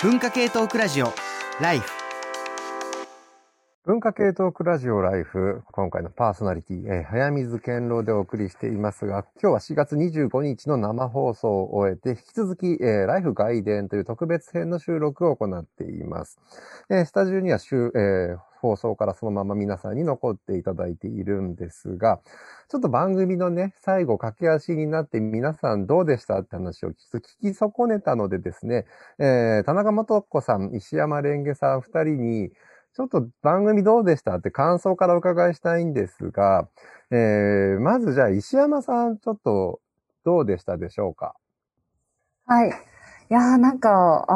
文化系トークラジオライフ。文化系トークラジオライフ、今回のパーソナリティ、早水健郎でお送りしていますが、今日は4月25日の生放送を終えて、引き続き、ライフ外伝という特別編の収録を行っています。スタジオには放送からそのまま皆さんに残っていただいているんですが、ちょっと番組のね、最後駆け足になって皆さんどうでしたって話を聞き損ねたのでですね、田中素子さん、石山蓮華さん2人にちょっと番組どうでしたって感想からお伺いしたいんですが、まずじゃあ石山さん、ちょっとどうでしたでしょうか？はい。いやー、なんか、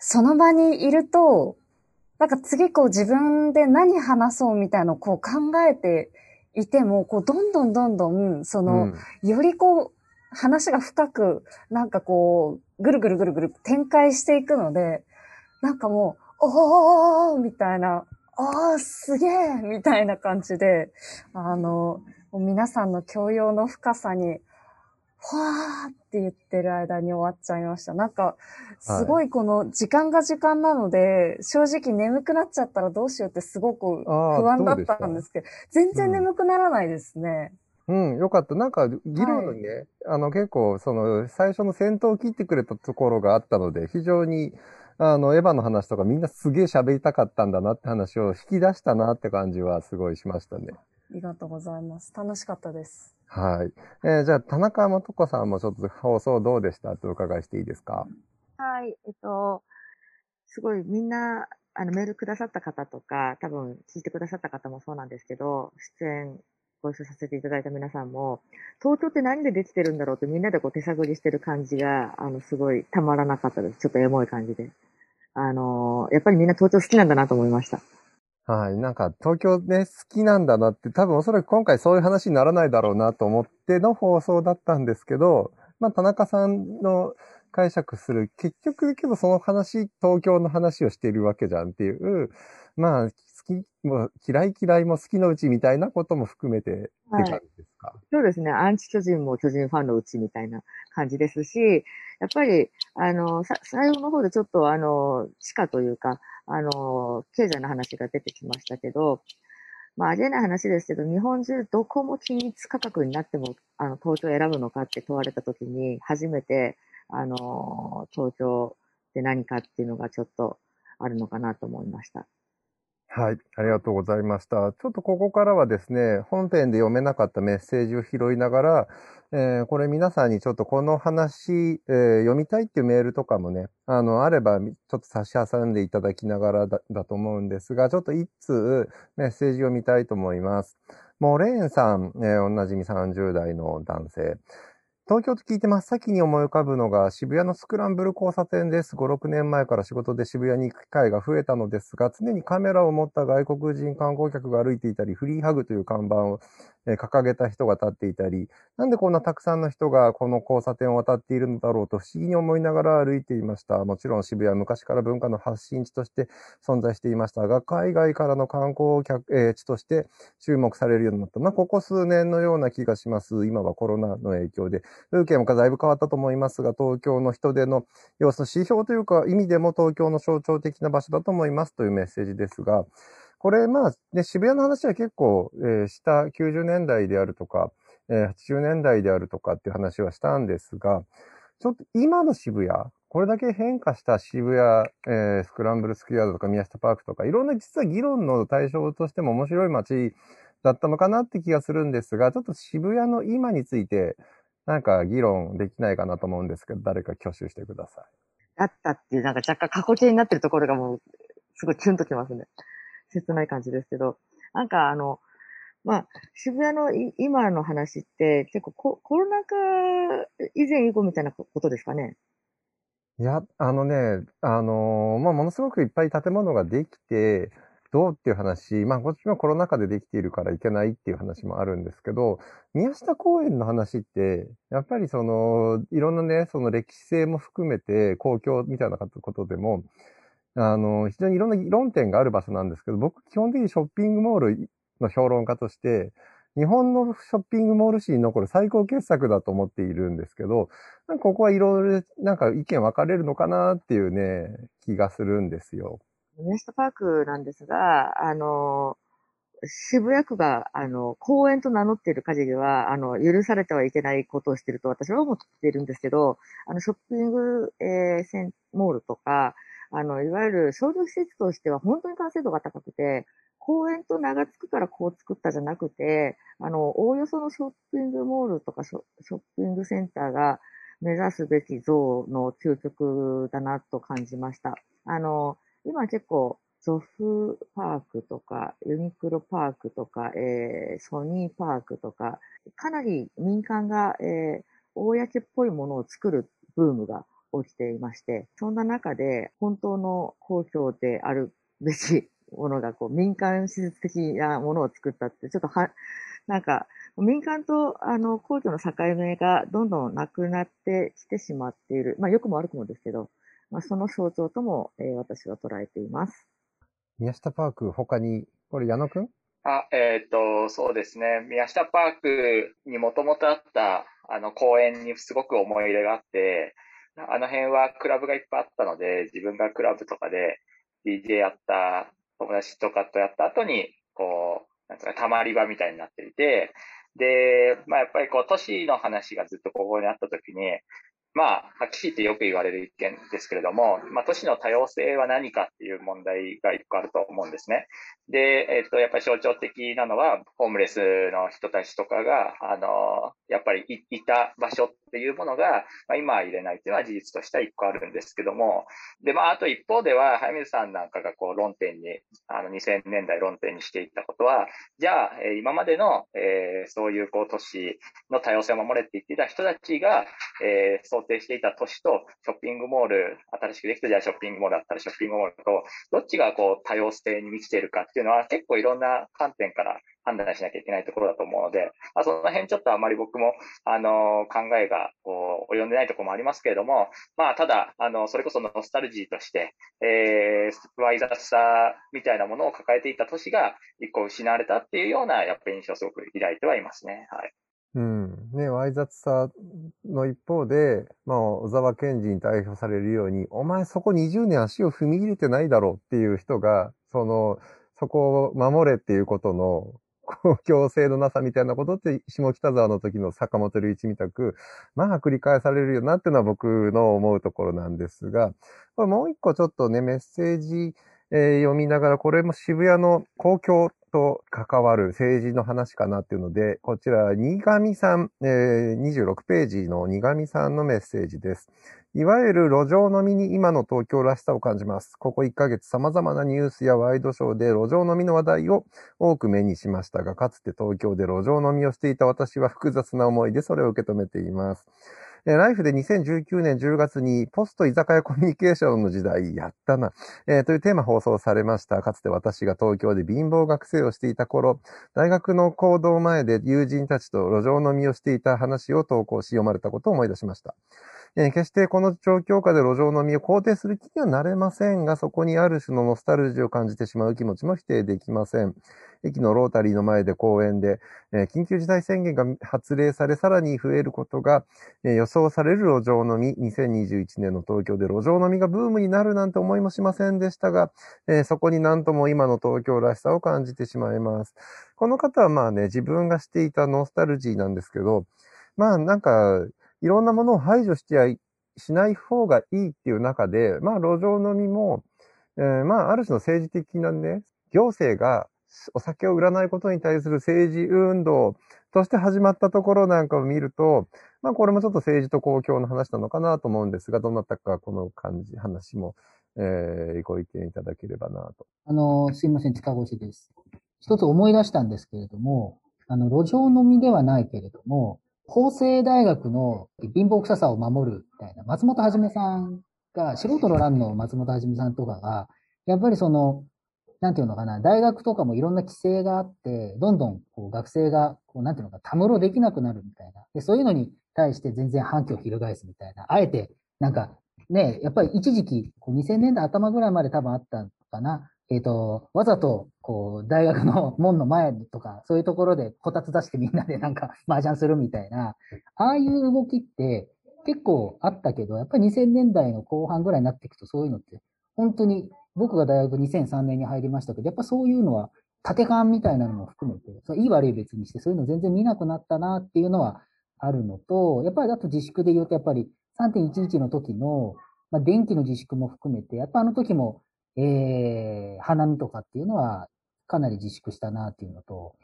その場にいると、なんか次こう自分で何話そうみたいなのをこう考えていても、こうどんどん、よりこう話が深く、なんかこう、ぐるぐる展開していくので、なんかもう、おーみたいな、あーすげーみたいな感じで、皆さんの教養の深さに、ほわーって言ってる間に終わっちゃいました。なんか、すごいこの時間が時間なので、はい、正直眠くなっちゃったらどうしようってすごく不安だったんですけど、全然眠くならないですね。うん、よかった。なんか、議論のね、はい、結構、最初の先頭を切ってくれたところがあったので、非常に、エヴァの話とかみんなすげえ喋りたかったんだなって話を引き出したなって感じはすごいしましたね。ありがとうございます。楽しかったです。はい。じゃあ、田中素子さんもちょっと放送どうでしたってお伺いしていいですか？はい。すごいみんな、メールくださった方とか、多分聞いてくださった方もそうなんですけど、出演ご一緒させていただいた皆さんも、東京って何でできてるんだろうってみんなでこう手探りしてる感じが、すごいたまらなかったです。ちょっとエモい感じで。やっぱりみんな東京好きなんだなと思いました。はい。なんか、東京ね、好きなんだなって、多分おそらく今回そういう話にならないだろうなと思っての放送だったんですけど、まあ、田中さんの解釈する、結局、けどその話、東京の話をしているわけじゃんっていう、まあ、好きも、嫌いも好きのうちみたいなことも含めてって感じですか？はい、そうですね。アンチ巨人も巨人ファンのうちみたいな感じですし、やっぱり、最後の方でちょっと、地下というか、経済の話が出てきましたけど、まあ、ありえない話ですけど、日本中どこも均一価格になっても、東京を選ぶのかって問われたときに、初めて、東京って何かっていうのがちょっとあるのかなと思いました。はい。ありがとうございました。ちょっとここからはですね、本編で読めなかったメッセージを拾いながら、これ皆さんにちょっとこの話、読みたいっていうメールとかもね、あればちょっと差し挟んでいただきながら だと思うんですが、ちょっと一通メッセージを見たいと思います。モレーンさん、おなじみ30代の男性。東京と聞いて真っ先に思い浮かぶのが渋谷のスクランブル交差点です。5、6年前から仕事で渋谷に行く機会が増えたのですが、常にカメラを持った外国人観光客が歩いていたり、フリーハグという看板を掲げた人が立っていたり、なんでこんなたくさんの人がこの交差点を渡っているのだろうと不思議に思いながら歩いていました。もちろん渋谷は昔から文化の発信地として存在していましたが、海外からの観光客、地として注目されるようになったのはここ数年のような気がします。今はコロナの影響で風景もだいぶ変わったと思いますが、東京の人出の様子の指標というか意味でも東京の象徴的な場所だと思いますというメッセージですが、これまあ、ね、渋谷の話は結構、した90年代であるとか、80年代であるとかっていう話はしたんですが、ちょっと今の渋谷、これだけ変化した渋谷、スクランブルスクエアとか宮下パークとかいろんな実は議論の対象としても面白い街だったのかなって気がするんですが、ちょっと渋谷の今についてなんか議論できないかなと思うんですけど、誰か挙手してください。だったっていう、なんか若干過去形になってるところがもう、すごいキュンときますね。切ない感じですけど。なんかまあ、渋谷の今の話って、結構コロナ禍以前以後みたいなことですかね。いや、まあ、ものすごくいっぱい建物ができて、どうっていう話、まあ、こっちもコロナ禍でできているからいけないっていう話もあるんですけど、宮下公園の話って、やっぱりいろんなね、歴史性も含めて、公共みたいなことでも、非常にいろんな論点がある場所なんですけど、僕、基本的にショッピングモールの評論家として、日本のショッピングモール史に残る最高傑作だと思っているんですけど、なんかここはいろいろなんか意見分かれるのかなっていうね、気がするんですよ。ウエストパークなんですが、渋谷区が、公園と名乗っている限りは、許されてはいけないことをしていると私は思っているんですけど、ショッピング、モールとか、いわゆる商業施設としては本当に完成度が高くて、公園と名が付くからこう作ったじゃなくて、おおよそのショッピングモールとかショッピングセンターが目指すべき像の究極だなと感じました。今結構、ゾフパークとか、ユニクロパークとか、ソニーパークとか、かなり民間が、公っぽいものを作るブームが起きていまして、そんな中で本当の公共であるべきものがこう民間施設的なものを作ったって、ちょっとなんか民間と公共の境目がどんどんなくなってきてしまっている。まあ良くも悪くもですけど、まあ、その象徴とも、私は捉えています。宮下パーク、他に、これ矢野くん？そうですね。宮下パークにもともとあった、公園にすごく思い入れがあって、あの辺はクラブがいっぱいあったので、自分がクラブとかで DJ やった、友達とかとやった後に、こう、なんか溜まり場みたいになっていて、で、まあやっぱりこう、都市の話がずっとここにあった時に、まあ、はっきり言ってよく言われる意見ですけれども、まあ、都市の多様性は何かっていう問題が一個あると思うんですね。で、やっぱり象徴的なのは、ホームレスの人たちとかが、やっぱりいた場所っていうものが、まあ、今は入れないっていうのは事実としては一個あるんですけども、で、まあ、あと一方では、早水さんなんかがこう論点に、2000年代論点にしていったことは、じゃあ、今までの、そういうこう都市の多様性を守れって言っていた人たちが、想定していた都市とショッピングモール、新しくできたじゃあショッピングモールだったらショッピングモールと、どっちがこう多様性に満ちているかっていうのは結構いろんな観点から判断しなきゃいけないところだと思うので、まあ、その辺ちょっとあまり僕も考えがこう及んでないところもありますけれども、まあ、ただそれこそノスタルジーとして、わい雑さみたいなものを抱えていた都市が一個失われたっていうようなやっぱり印象をすごく抱いてはいますね。はい。うん。ね、わい雑さの一方で、まあ、小沢健二に代表されるように、お前そこ20年足を踏み入れてないだろうっていう人が、そこを守れっていうことの公共性のなさみたいなことって、下北沢の時の坂本龍一みたく、まあ繰り返されるよなっていうのは僕の思うところなんですが、これもう一個ちょっとね、メッセージ、読みながら、これも渋谷の公共と関わる政治の話かなっていうので、こちら、新上さん、26ページの新上さんのメッセージです。いわゆる路上飲みに今の東京らしさを感じます。ここ1ヶ月様々なニュースやワイドショーで路上飲みの話題を多く目にしましたが、かつて東京で路上飲みをしていた私は複雑な思いでそれを受け止めています。ライフで2019年10月にポスト居酒屋コミュニケーションの時代やったな、というテーマ放送されました。かつて私が東京で貧乏学生をしていた頃、大学の講堂前で友人たちと路上飲みをしていた話を投稿し読まれたことを思い出しました。決してこの状況下で路上飲みを肯定する気にはなれませんが、そこにある種のノスタルジーを感じてしまう気持ちも否定できません。駅のロータリーの前で公園で、緊急事態宣言が発令され、さらに増えることが予想される路上飲み、2021年の東京で路上飲みがブームになるなんて思いもしませんでしたが、そこになんとも今の東京らしさを感じてしまいます。この方はまあね、自分がしていたノスタルジーなんですけど、まあなんか、いろんなものを排除しない方がいいっていう中で、まあ路上飲みも、まあある種の政治的なね、行政がお酒を売らないことに対する政治運動として始まったところなんかを見ると、まあこれもちょっと政治と公共の話なのかなと思うんですが、どなたかこの話も、ご意見いただければなと。すいません、近越です。一つ思い出したんですけれども、路上飲みではないけれども、法政大学の貧乏臭さを守るみたいな、松本はじめさんが、素人の乱の松本はじめさんとかが、やっぱりなんていうのかな、大学とかもいろんな規制があって、どんどんこう学生が、なんていうのか、たむろできなくなるみたいな。で、そういうのに対して全然反旗を翻すみたいな。あえて、なんかね、やっぱり一時期、2000年代頭ぐらいまで多分あったのかな。わざと、こう、大学の門の前とか、そういうところでこたつ出してみんなでなんか麻雀するみたいな、ああいう動きって結構あったけど、やっぱり2000年代の後半ぐらいになっていくとそういうのって、本当に僕が大学2003年に入りましたけど、やっぱそういうのは縦感みたいなのも含めて、それいい悪い別にして、そういうの全然見なくなったなっていうのはあるのと、やっぱりあと自粛で言うと、やっぱり 3.11 の時の、まあ、電気の自粛も含めて、やっぱあの時も、花見とかっていうのはかなり自粛したなっていうのと、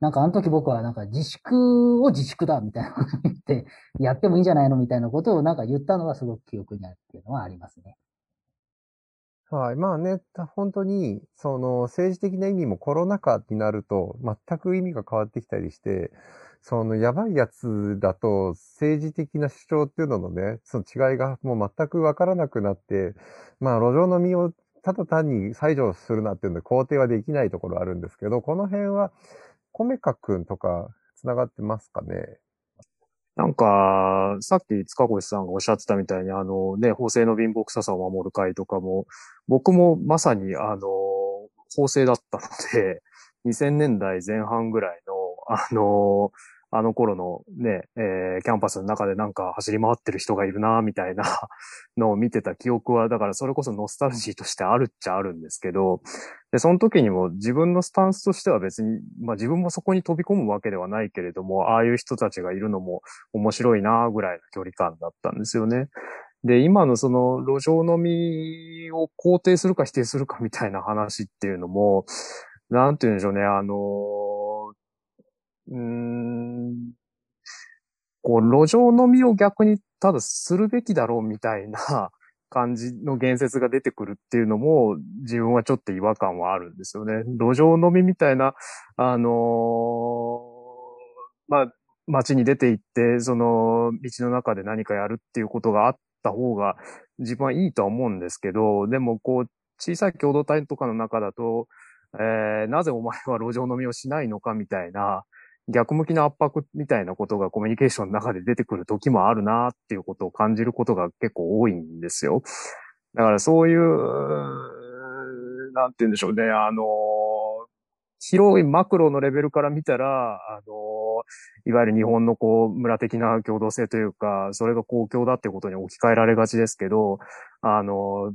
なんかあの時僕はなんか自粛を自粛だみたいなこと言って、やってもいいんじゃないのみたいなことをなんか言ったのはすごく記憶にあるっていうのはありますね。はい。まあね、本当に、その政治的な意味もコロナ禍になると全く意味が変わってきたりして、そのやばいやつだと政治的な主張っていうののね、その違いがもう全くわからなくなって、まあ路上飲みをただ単に排除するなっていうので肯定はできないところあるんですけど、この辺は米香くんとかつながってますかね。なんかさっき塚越さんがおっしゃってたみたいに、あのね、法制の貧乏臭さを守る会とかも、僕もまさに法制だったので、2000年代前半ぐらいのあの頃のね、キャンパスの中でなんか走り回ってる人がいるなみたいなのを見てた記憶は、だからそれこそノスタルジーとしてあるっちゃあるんですけど、でその時にも自分のスタンスとしては別に、まあ自分もそこに飛び込むわけではないけれども、ああいう人たちがいるのも面白いなぐらいの距離感だったんですよね。で、今のその路上飲みを肯定するか否定するかみたいな話っていうのも、なんて言うんでしょうね、こう、路上飲みを逆にただするべきだろうみたいな感じの言説が出てくるっていうのも、自分はちょっと違和感はあるんですよね。路上飲みみたいな、まあ、街に出て行って、その、道の中で何かやるっていうことがあった方が、自分はいいとは思うんですけど、でもこう、小さい共同体とかの中だと、なぜお前は路上飲みをしないのかみたいな、逆向きの圧迫みたいなことがコミュニケーションの中で出てくる時もあるなっていうことを感じることが結構多いんですよ。だからそういう、なんて言うんでしょうね、広いマクロのレベルから見たら、いわゆる日本のこう、村的な共同性というか、それが公共だっていうことに置き換えられがちですけど、公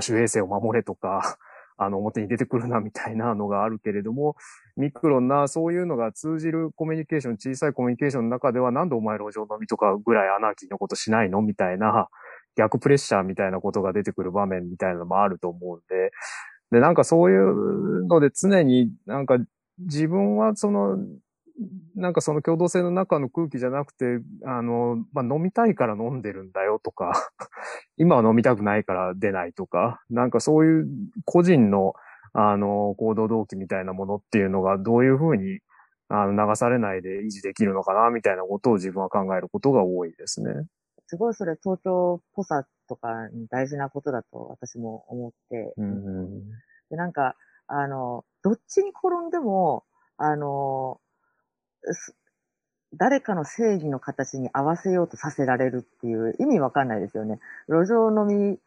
衆衛生を守れとか、表に出てくるなみたいなのがあるけれども、ミクロンなそういうのが通じるコミュニケーション、小さいコミュニケーションの中では、なんでお前路上飲みとかぐらいアナーキーのことしないのみたいな、逆プレッシャーみたいなことが出てくる場面みたいなのもあると思うんで、で、なんかそういうので常になんか自分はその、なんかその共同性の中の空気じゃなくて、まあ、飲みたいから飲んでるんだよとか、今は飲みたくないから出ないとか、なんかそういう個人の、行動動機みたいなものっていうのがどういうふうに流されないで維持できるのかな、みたいなことを自分は考えることが多いですね。すごいそれ東京っぽさとかに大事なことだと私も思って。うんでなんか、どっちに転んでも、誰かの正義の形に合わせようとさせられるっていう意味わかんないですよね。路上飲み、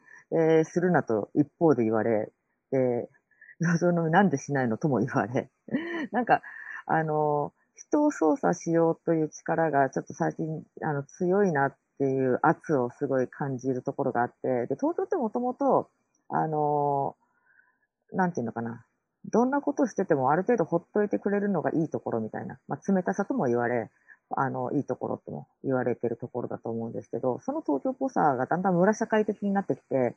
するなと一方で言われ、で、路上飲みなんでしないのとも言われ。なんか、人を操作しようという力がちょっと最近、強いなっていう圧をすごい感じるところがあって、で、東京ってもともと、なんていうのかな。どんなことしててもある程度ほっといてくれるのがいいところみたいな、まあ、冷たさとも言われ、いいところとも言われてるところだと思うんですけど、その東京っぽさがだんだん村社会的になってきて、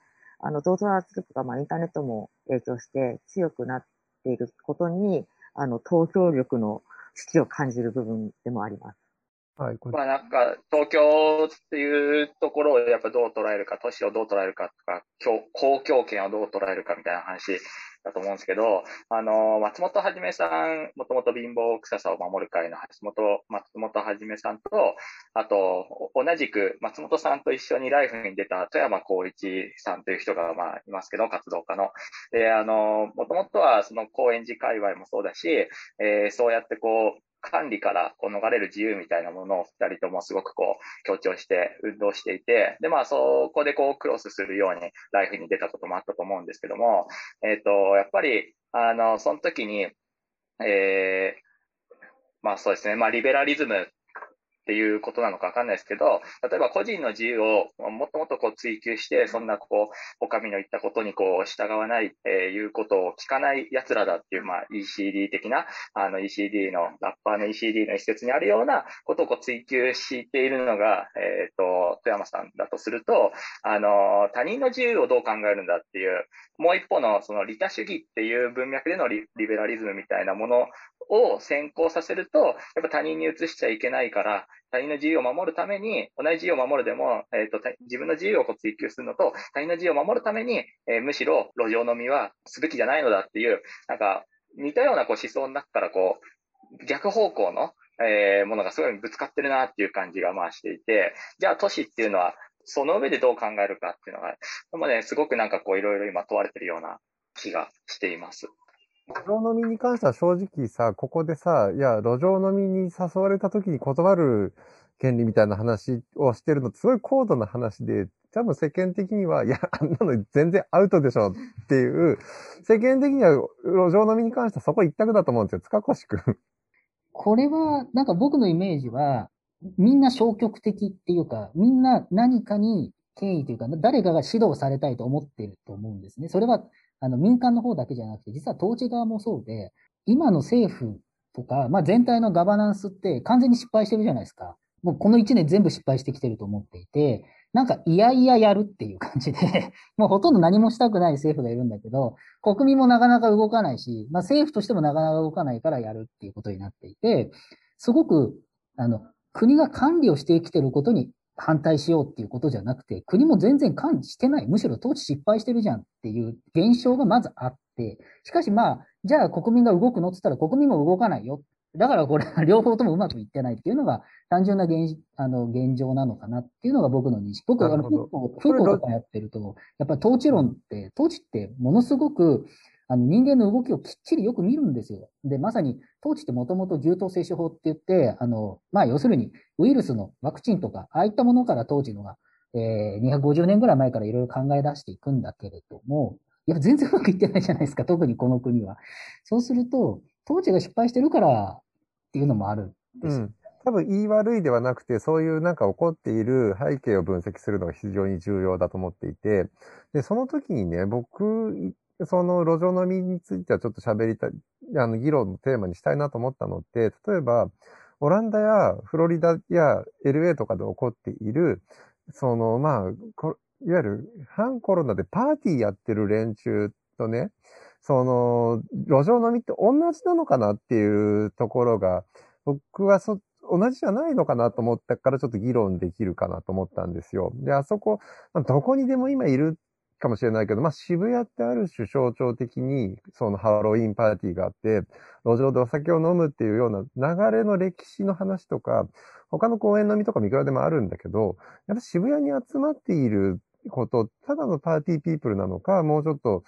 同調圧力がまあインターネットも影響して強くなっていることに、東京力の士気を感じる部分でもあります。はい。まあなんか、東京っていうところをやっぱどう捉えるか、都市をどう捉えるかとか、公共権をどう捉えるかみたいな話だと思うんですけど、松本はじめさん、もともと貧乏臭さを守る会の松本はじめさんと、あと、同じく松本さんと一緒にライフに出た富山光一さんという人が、まあ、いますけど、活動家の。で、もともとはその高円寺界隈もそうだし、そうやってこう、管理からこう逃れる自由みたいなものを2人ともすごくこう強調して運動していて、で、まあそこでこうクロスするようにライフに出たこともあったと思うんですけども、やっぱり、その時に、まあそうですね、まあリベラリズムっていうことなのかわかんないですけど、例えば個人の自由をもっともっとこう追求して、そんなこう、お上の言ったことにこう従わない、いうことを聞かない奴らだっていう、まあ ECD 的な、ECD の、ラッパーの ECD の一節にあるようなことをこう追求しているのが、外山さんだとすると、他人の自由をどう考えるんだっていう、もう一方のその利他主義っていう文脈でのリベラリズムみたいなものを先行させると、やっぱ他人に移しちゃいけないから、他人の自由を守るために、同じ自由を守るでも、自分の自由をこう追求するのと、他人の自由を守るために、むしろ路上飲みはすべきじゃないのだっていう、なんか似たようなこう思想の中からこう逆方向の、ものがすごいぶつかってるなっていう感じがまあしていて、じゃあ都市っていうのはその上でどう考えるかっていうのが、でもね、すごくなんかこういろいろ今問われてるような気がしています。路上飲みに関しては正直さ、ここでさ、いや、路上飲みに誘われた時に断る権利みたいな話をしてるのってすごい高度な話で、多分世間的には、いや、あんなの全然アウトでしょっていう、世間的には路上飲みに関してはそこ一択だと思うんですよ、塚越くん。これは、なんか僕のイメージは、みんな消極的っていうか、みんな何かに権威というか、誰かが指導されたいと思ってると思うんですね。それは、民間の方だけじゃなくて、実は統治側もそうで、今の政府とか、まあ全体のガバナンスって完全に失敗してるじゃないですか。もうこの1年全部失敗してきてると思っていて、なんかいやいややるっていう感じで、もうほとんど何もしたくない政府がいるんだけど、国民もなかなか動かないし、まあ政府としてもなかなか動かないからやるっていうことになっていて、すごく、国が管理をしてきてることに反対しようっていうことじゃなくて、国も全然管理してない。むしろ統治失敗してるじゃんっていう現象がまずあって、しかしまあ、じゃあ国民が動くのって言ったら国民も動かないよ。だからこれは両方ともうまくいってないっていうのが単純な現状なのかなっていうのが僕の認識。僕はフーコーとかやってると、やっぱり統治論って、統治ってものすごく人間の動きをきっちりよく見るんですよ。で、まさに、統治ってもともと牛痘接種法って言って、まあ、要するに、ウイルスのワクチンとか、ああいったものから統治のが、250年ぐらい前からいろいろ考え出していくんだけれども、いや、全然うまくいってないじゃないですか、特にこの国は。そうすると、統治が失敗してるからっていうのもあるんです。うん。多分、言い悪いではなくて、そういうなんか起こっている背景を分析するのが非常に重要だと思っていて、で、その時にね、僕、その路上飲みについてはちょっと喋りたい、議論のテーマにしたいなと思ったのって、例えば、オランダやフロリダや LA とかで起こっている、その、まあ、いわゆる反コロナでパーティーやってる連中とね、その、路上飲みって同じなのかなっていうところが、僕は同じじゃないのかなと思ったからちょっと議論できるかなと思ったんですよ。で、あそこ、どこにでも今いるかもしれないけど、まあ、渋谷ってある種象徴的に、そのハロウィンパーティーがあって、路上でお酒を飲むっていうような流れの歴史の話とか、他の公園飲みとかもいくらでもあるんだけど、やっぱ渋谷に集まっていること、ただのパーティーピープルなのか、もうちょっと、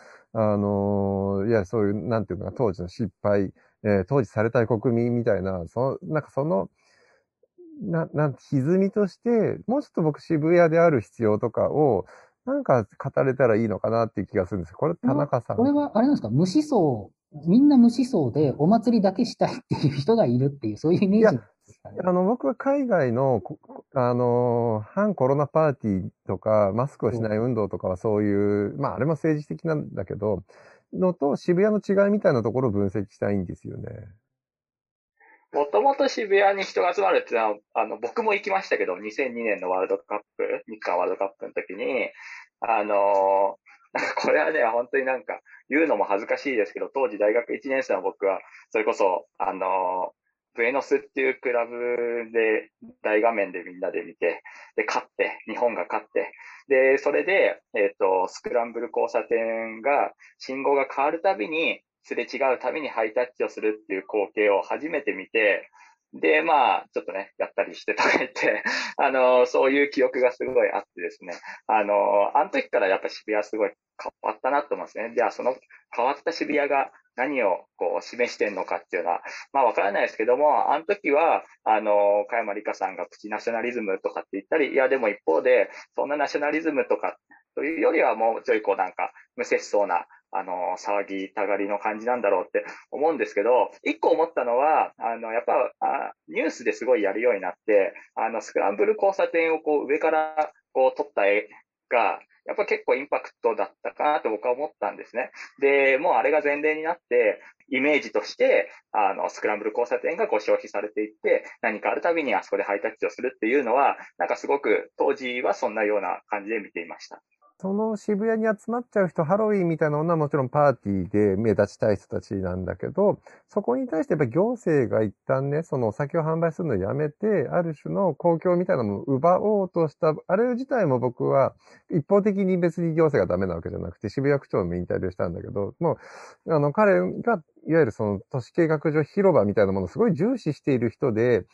いや、そういう、なんていうのか、当時の失敗、当時されたい国民みたいな、なんかその、歪みとして、もうちょっと僕渋谷である必要とかを、なんか語れたらいいのかなっていう気がするんです。これ田中さん。これはあれなんですか、無思想、みんな無思想でお祭りだけしたいっていう人がいるっていう、そういうイメージなんですかね。僕は海外の、反コロナパーティーとか、マスクをしない運動とかはそういう、まああれも政治的なんだけど、のと渋谷の違いみたいなところを分析したいんですよね。もともと渋谷に人が集まるっていうのは、僕も行きましたけど、2002年のワールドカップ、日韓ワールドカップの時に、これはね、本当になんか、言うのも恥ずかしいですけど、当時大学1年生の僕は、それこそ、ブエノスっていうクラブで、大画面でみんなで見て、で、勝って、日本が勝って、で、それで、スクランブル交差点が、信号が変わるたびに、すれ違うためにハイタッチをするっていう光景を初めて見て、で、まあ、ちょっとね、やったりしてとか言って、そういう記憶がすごいあってですね、あの時からやっぱ渋谷すごい変わったなと思うんですね。じゃあ、その変わった渋谷が何をこう示してるのかっていうのは、まあわからないですけども、あの時は、加山理香さんがプチナショナリズムとかって言ったり、いやでも一方で、そんなナショナリズムとかというよりはもうちょいこうなんか無節操な、騒ぎたがりの感じなんだろうって思うんですけど、一個思ったのは、やっぱ、ニュースですごいやるようになって、スクランブル交差点をこう上からこう撮った絵が、やっぱ結構インパクトだったかなと僕は思ったんですね。で、もうあれが前例になって、イメージとして、スクランブル交差点がこう消費されていって、何かあるたびにあそこでハイタッチをするっていうのは、なんかすごく当時はそんなような感じで見ていました。その渋谷に集まっちゃう人、ハロウィーンみたいなのはもちろんパーティーで目立ちたい人たちなんだけど、そこに対してやっぱ行政が一旦ね、そのお酒を販売するのをやめて、ある種の公共みたいなのを奪おうとした、あれ自体も僕は一方的に別に行政がダメなわけじゃなくて、渋谷区長もインタビューしたんだけど、もう、彼がいわゆるその都市計画上広場みたいなものをすごい重視している人で、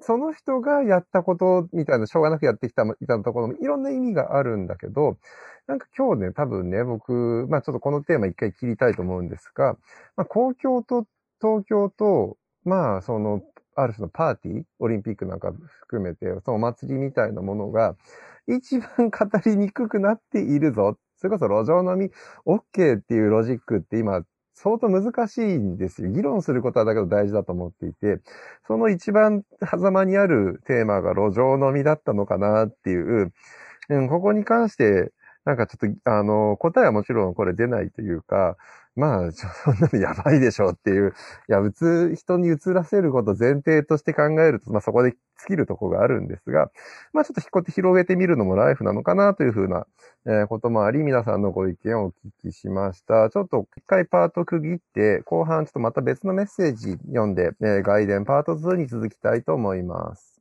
その人がやったことみたいな、しょうがなくやってきたみたいなところもいろんな意味があるんだけど、なんか今日ね、多分ね、僕、まあちょっとこのテーマ一回切りたいと思うんですが、まあ公共と東京と、まあその、ある種のパーティー、オリンピックなんか含めて、そのお祭りみたいなものが、一番語りにくくなっているぞ。それこそ路上飲み OK っていうロジックって今、相当難しいんですよ。議論することはだけど大事だと思っていて、その一番狭間にあるテーマが路上飲みだったのかなっていう、ここに関して、なんかちょっと、答えはもちろんこれ出ないというか、まあ、そんなのやばいでしょっていう、いや、人に移らせること前提として考えると、まあそこで尽きるところがあるんですが、まあちょっとこうやって広げてみるのもライフなのかなというふうなこともあり、皆さんのご意見をお聞きしました。ちょっと一回パート区切って、後半ちょっとまた別のメッセージ読んで、外伝パート2に続きたいと思います。